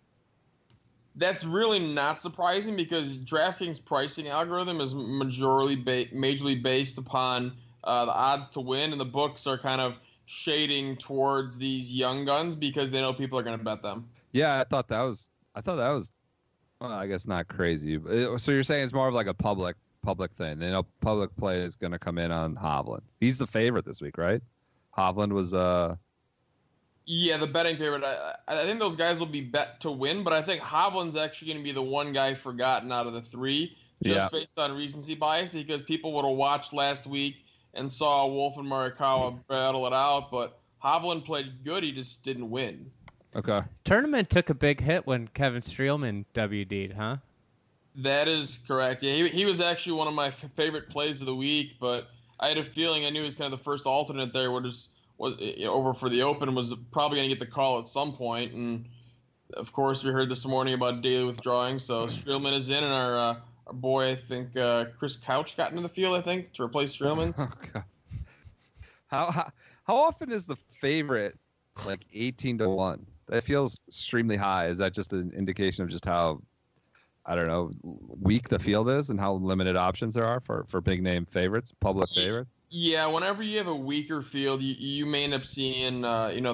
That's really not surprising because DraftKings' pricing algorithm is majorly based upon the odds to win, and the books are kind of shading towards these young guns because they know people are going to bet them. Yeah, I thought that was, well, I guess not crazy. So you're saying it's more of like a public thing. They know public play is going to come in on Hovland. He's the favorite this week, right? Hovland was yeah, the betting favorite. I think those guys will be bet to win, but I think Hovland's actually going to be the one guy forgotten out of the three, based on recency bias, because people would have watched last week and saw Wolf and Morikawa battle it out, but Hovland played good. He just didn't win. Okay. Tournament took a big hit when Kevin Streelman WD'd, huh? That is correct. Yeah, he was actually one of my favorite plays of the week, but I had a feeling I knew he was kind of the first alternate there. Over for the Open, was probably going to get the call at some point. And, of course, we heard this morning about daily withdrawing, so Streelman is in, and our boy, I think, Chris Couch got into the field, I think, to replace Streelman. Oh, how often is the favorite, like, 18-1? That feels extremely high. Is that just an indication of just how, I don't know, weak the field is and how limited options there are for big-name favorites, public favorites? Yeah, whenever you have a weaker field, you may end up seeing, the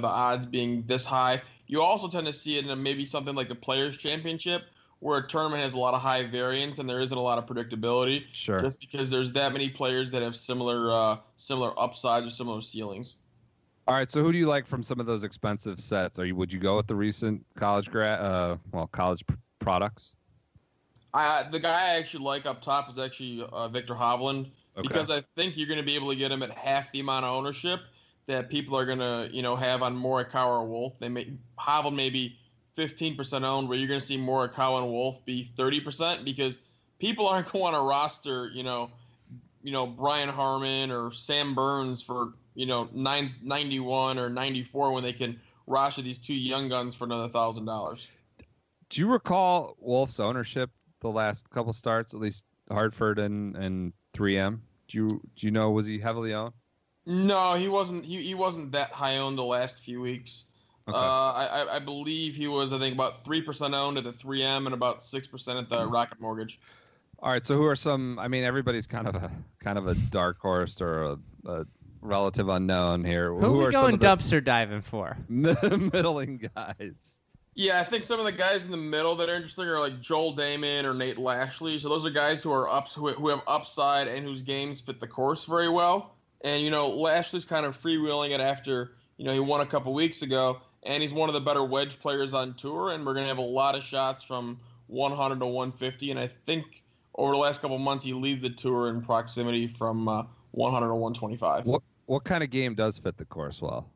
odds being this high. You also tend to see it in maybe something like the Players' Championship, where a tournament has a lot of high variance and there isn't a lot of predictability. Sure. Just because there's that many players that have similar upsides or similar ceilings. All right, so who do you like from some of those expensive sets? Would you go with the recent college products? The guy I actually like up top is actually Victor Hovland. Okay. Because I think you're going to be able to get him at half the amount of ownership that people are going to, have on Morikawa or Wolf. Hovland may be 15% owned, where you're going to see Morikawa and Wolf be 30% because people aren't going to roster, Brian Harman or Sam Burns for, 91 or 94 when they can roster these two young guns for another $1,000. Do you recall Wolf's ownership the last couple starts, at least Hartford and 3M? Do you know, was he heavily owned? No, he wasn't. He wasn't that high owned the last few weeks. Okay. I believe he was, about 3% owned at the 3M and about 6% at the Rocket Mortgage. All right. So who are some? I mean, everybody's kind of a dark horse or a relative unknown here. Who are going dumpster diving for? Middling guys. Yeah, I think some of the guys in the middle that are interesting are like Joel Damon or Nate Lashley. So those are guys who are who have upside and whose games fit the course very well. And Lashley's kind of freewheeling it after he won a couple weeks ago, and he's one of the better wedge players on tour. And we're gonna have a lot of shots from 100 to 150. And I think over the last couple months he leads the tour in proximity from 100 to 125. What kind of game does fit the course well?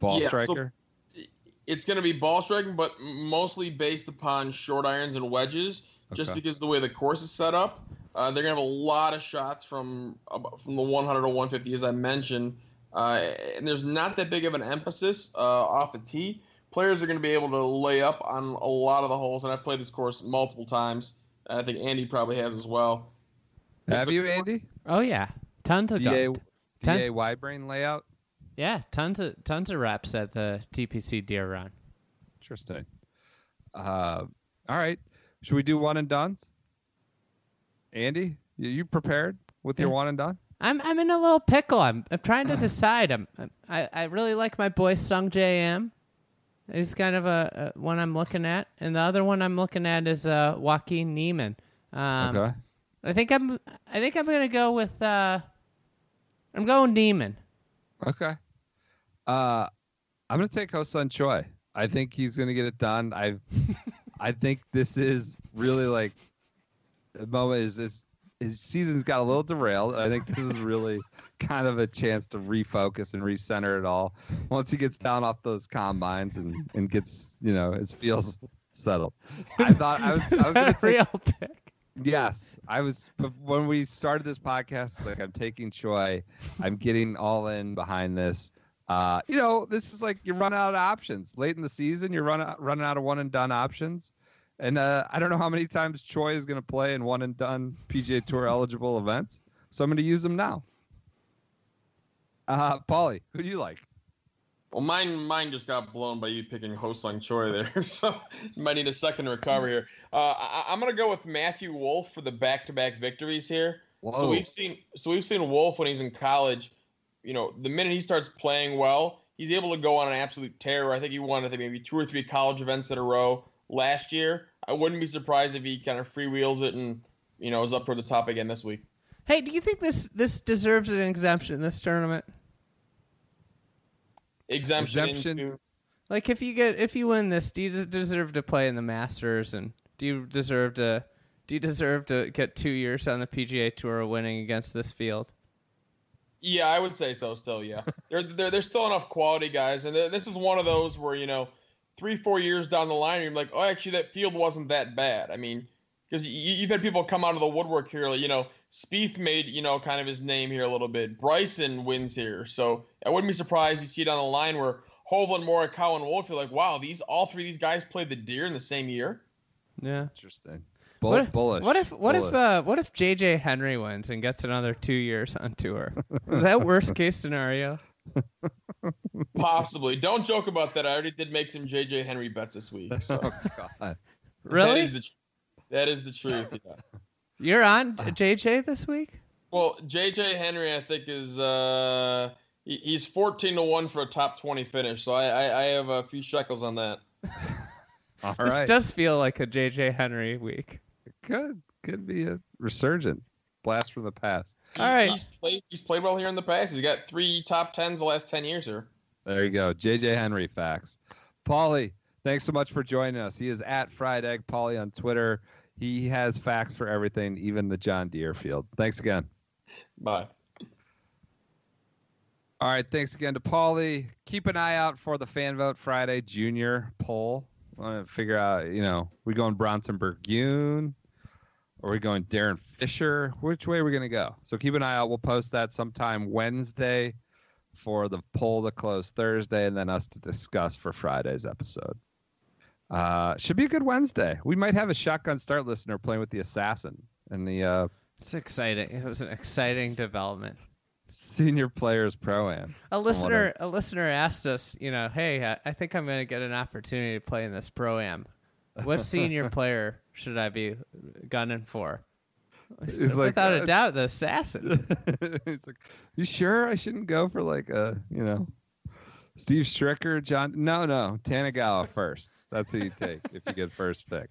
Ball striker. So it's going to be ball striking, but mostly based upon short irons and wedges, just because of the way the course is set up. They're going to have a lot of shots from the 100 to 150, as I mentioned. And there's not that big of an emphasis off the tee. Players are going to be able to lay up on a lot of the holes, and I've played this course multiple times. I think Andy probably has as well. Have you, Andy? Oh, yeah. Tons of them. DA wide-brain layout? Yeah, tons of reps at the TPC Deere Run. Interesting. All right. Should we do one and dones? Andy, you prepared with your one and done? I'm in a little pickle. I'm trying to decide. I really like my boy Sung J M. He's kind of a one I'm looking at, and the other one I'm looking at is Joaquin Niemann. Okay. I think I'm gonna go with I'm going Niemann. Okay. I'm going to take Ho-Sun Choi. I think he's going to get it done. I think this is really like the moment is his season's got a little derailed. I think this is really kind of a chance to refocus and recenter it all once he gets down off those combines and gets, his feels settled. I was going to take a real pick. Yes, I was. When we started this podcast, I'm taking Choi. I'm getting all in behind this. This is like you run out of options late in the season. You're running out of one and done options, and I don't know how many times Choi is going to play in one and done PGA Tour eligible events. So I'm going to use them now. Paulie, who do you like? Well, mine just got blown by you picking Ho-Sung Choi there, so you might need a second to recover here. I'm gonna go with Matthew Wolff for the back-to-back victories here. Whoa. So we've seen Wolff when he's in college. The minute he starts playing well, he's able to go on an absolute tear. I think he won maybe 2 or 3 college events in a row last year. I wouldn't be surprised if he kind of freewheels it and is up toward the top again this week. Hey, do you think this deserves an exemption in this tournament? Exemption. Like if you win this, do you deserve to play in the Masters, and do you deserve to get 2 years on the PGA Tour winning against this field? Yeah, I would say so still, yeah. There's still enough quality guys, and this is one of those where, you know, 3-4 years down the line, you're like, oh, actually, that field wasn't that bad. I mean, because you've had people come out of the woodwork here, like, you know, Spieth made, you know, kind of his name here a little bit. Bryson wins here. So I wouldn't be surprised you see it on the line where Hovland, Morikawa, and Wolf, you're like, wow, all three of these guys played the Deere in the same year. Yeah. Interesting. What if J.J. Henry wins and gets another 2 years on tour? Is that worst case scenario? Possibly. Don't joke about that. I already did make some J.J. Henry bets this week. So. Oh, God. Really? That is the truth. Yeah. You're on J.J. this week? Well, J.J. Henry, I think, is he's 14-1 for a top 20 finish. So I have a few shekels on that. All right. This does feel like a J.J. Henry week. It could be a resurgent blast from the past. All right. He's played well here in the past. He's got 3 top 10s the last 10 years here. There you go. J.J. Henry facts. Paulie, thanks so much for joining us. He is at Fried Egg Paulie on Twitter. He has facts for everything, even the John Deere field. Thanks again. Bye. All right. Thanks again to Paulie. Keep an eye out for the Fan Vote Friday Junior poll. I want to figure out, you know, we going Bronson Burgoon? Or are we going Darren Fisher? Which way are we going to go? So keep an eye out. We'll post that sometime Wednesday for the poll to close Thursday and then us to discuss for Friday's episode. Should be a good Wednesday. We might have a shotgun start listener playing with the assassin. And it's exciting. It was an exciting development. Senior Players Pro-Am. A listener asked us, you know, hey, I think I'm going to get an opportunity to play in this Pro-Am. What senior player should I be gunning for? Without a doubt, the assassin. It's like, you sure I shouldn't go for like a, you know, Steve Stricker, No, Tanigawa first. That's who you take if you get first pick.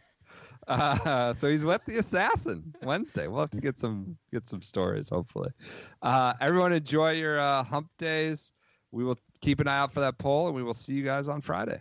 So he's with the assassin Wednesday. We'll have to get some stories, hopefully. Everyone enjoy your hump days. We will keep an eye out for that poll, and we will see you guys on Friday.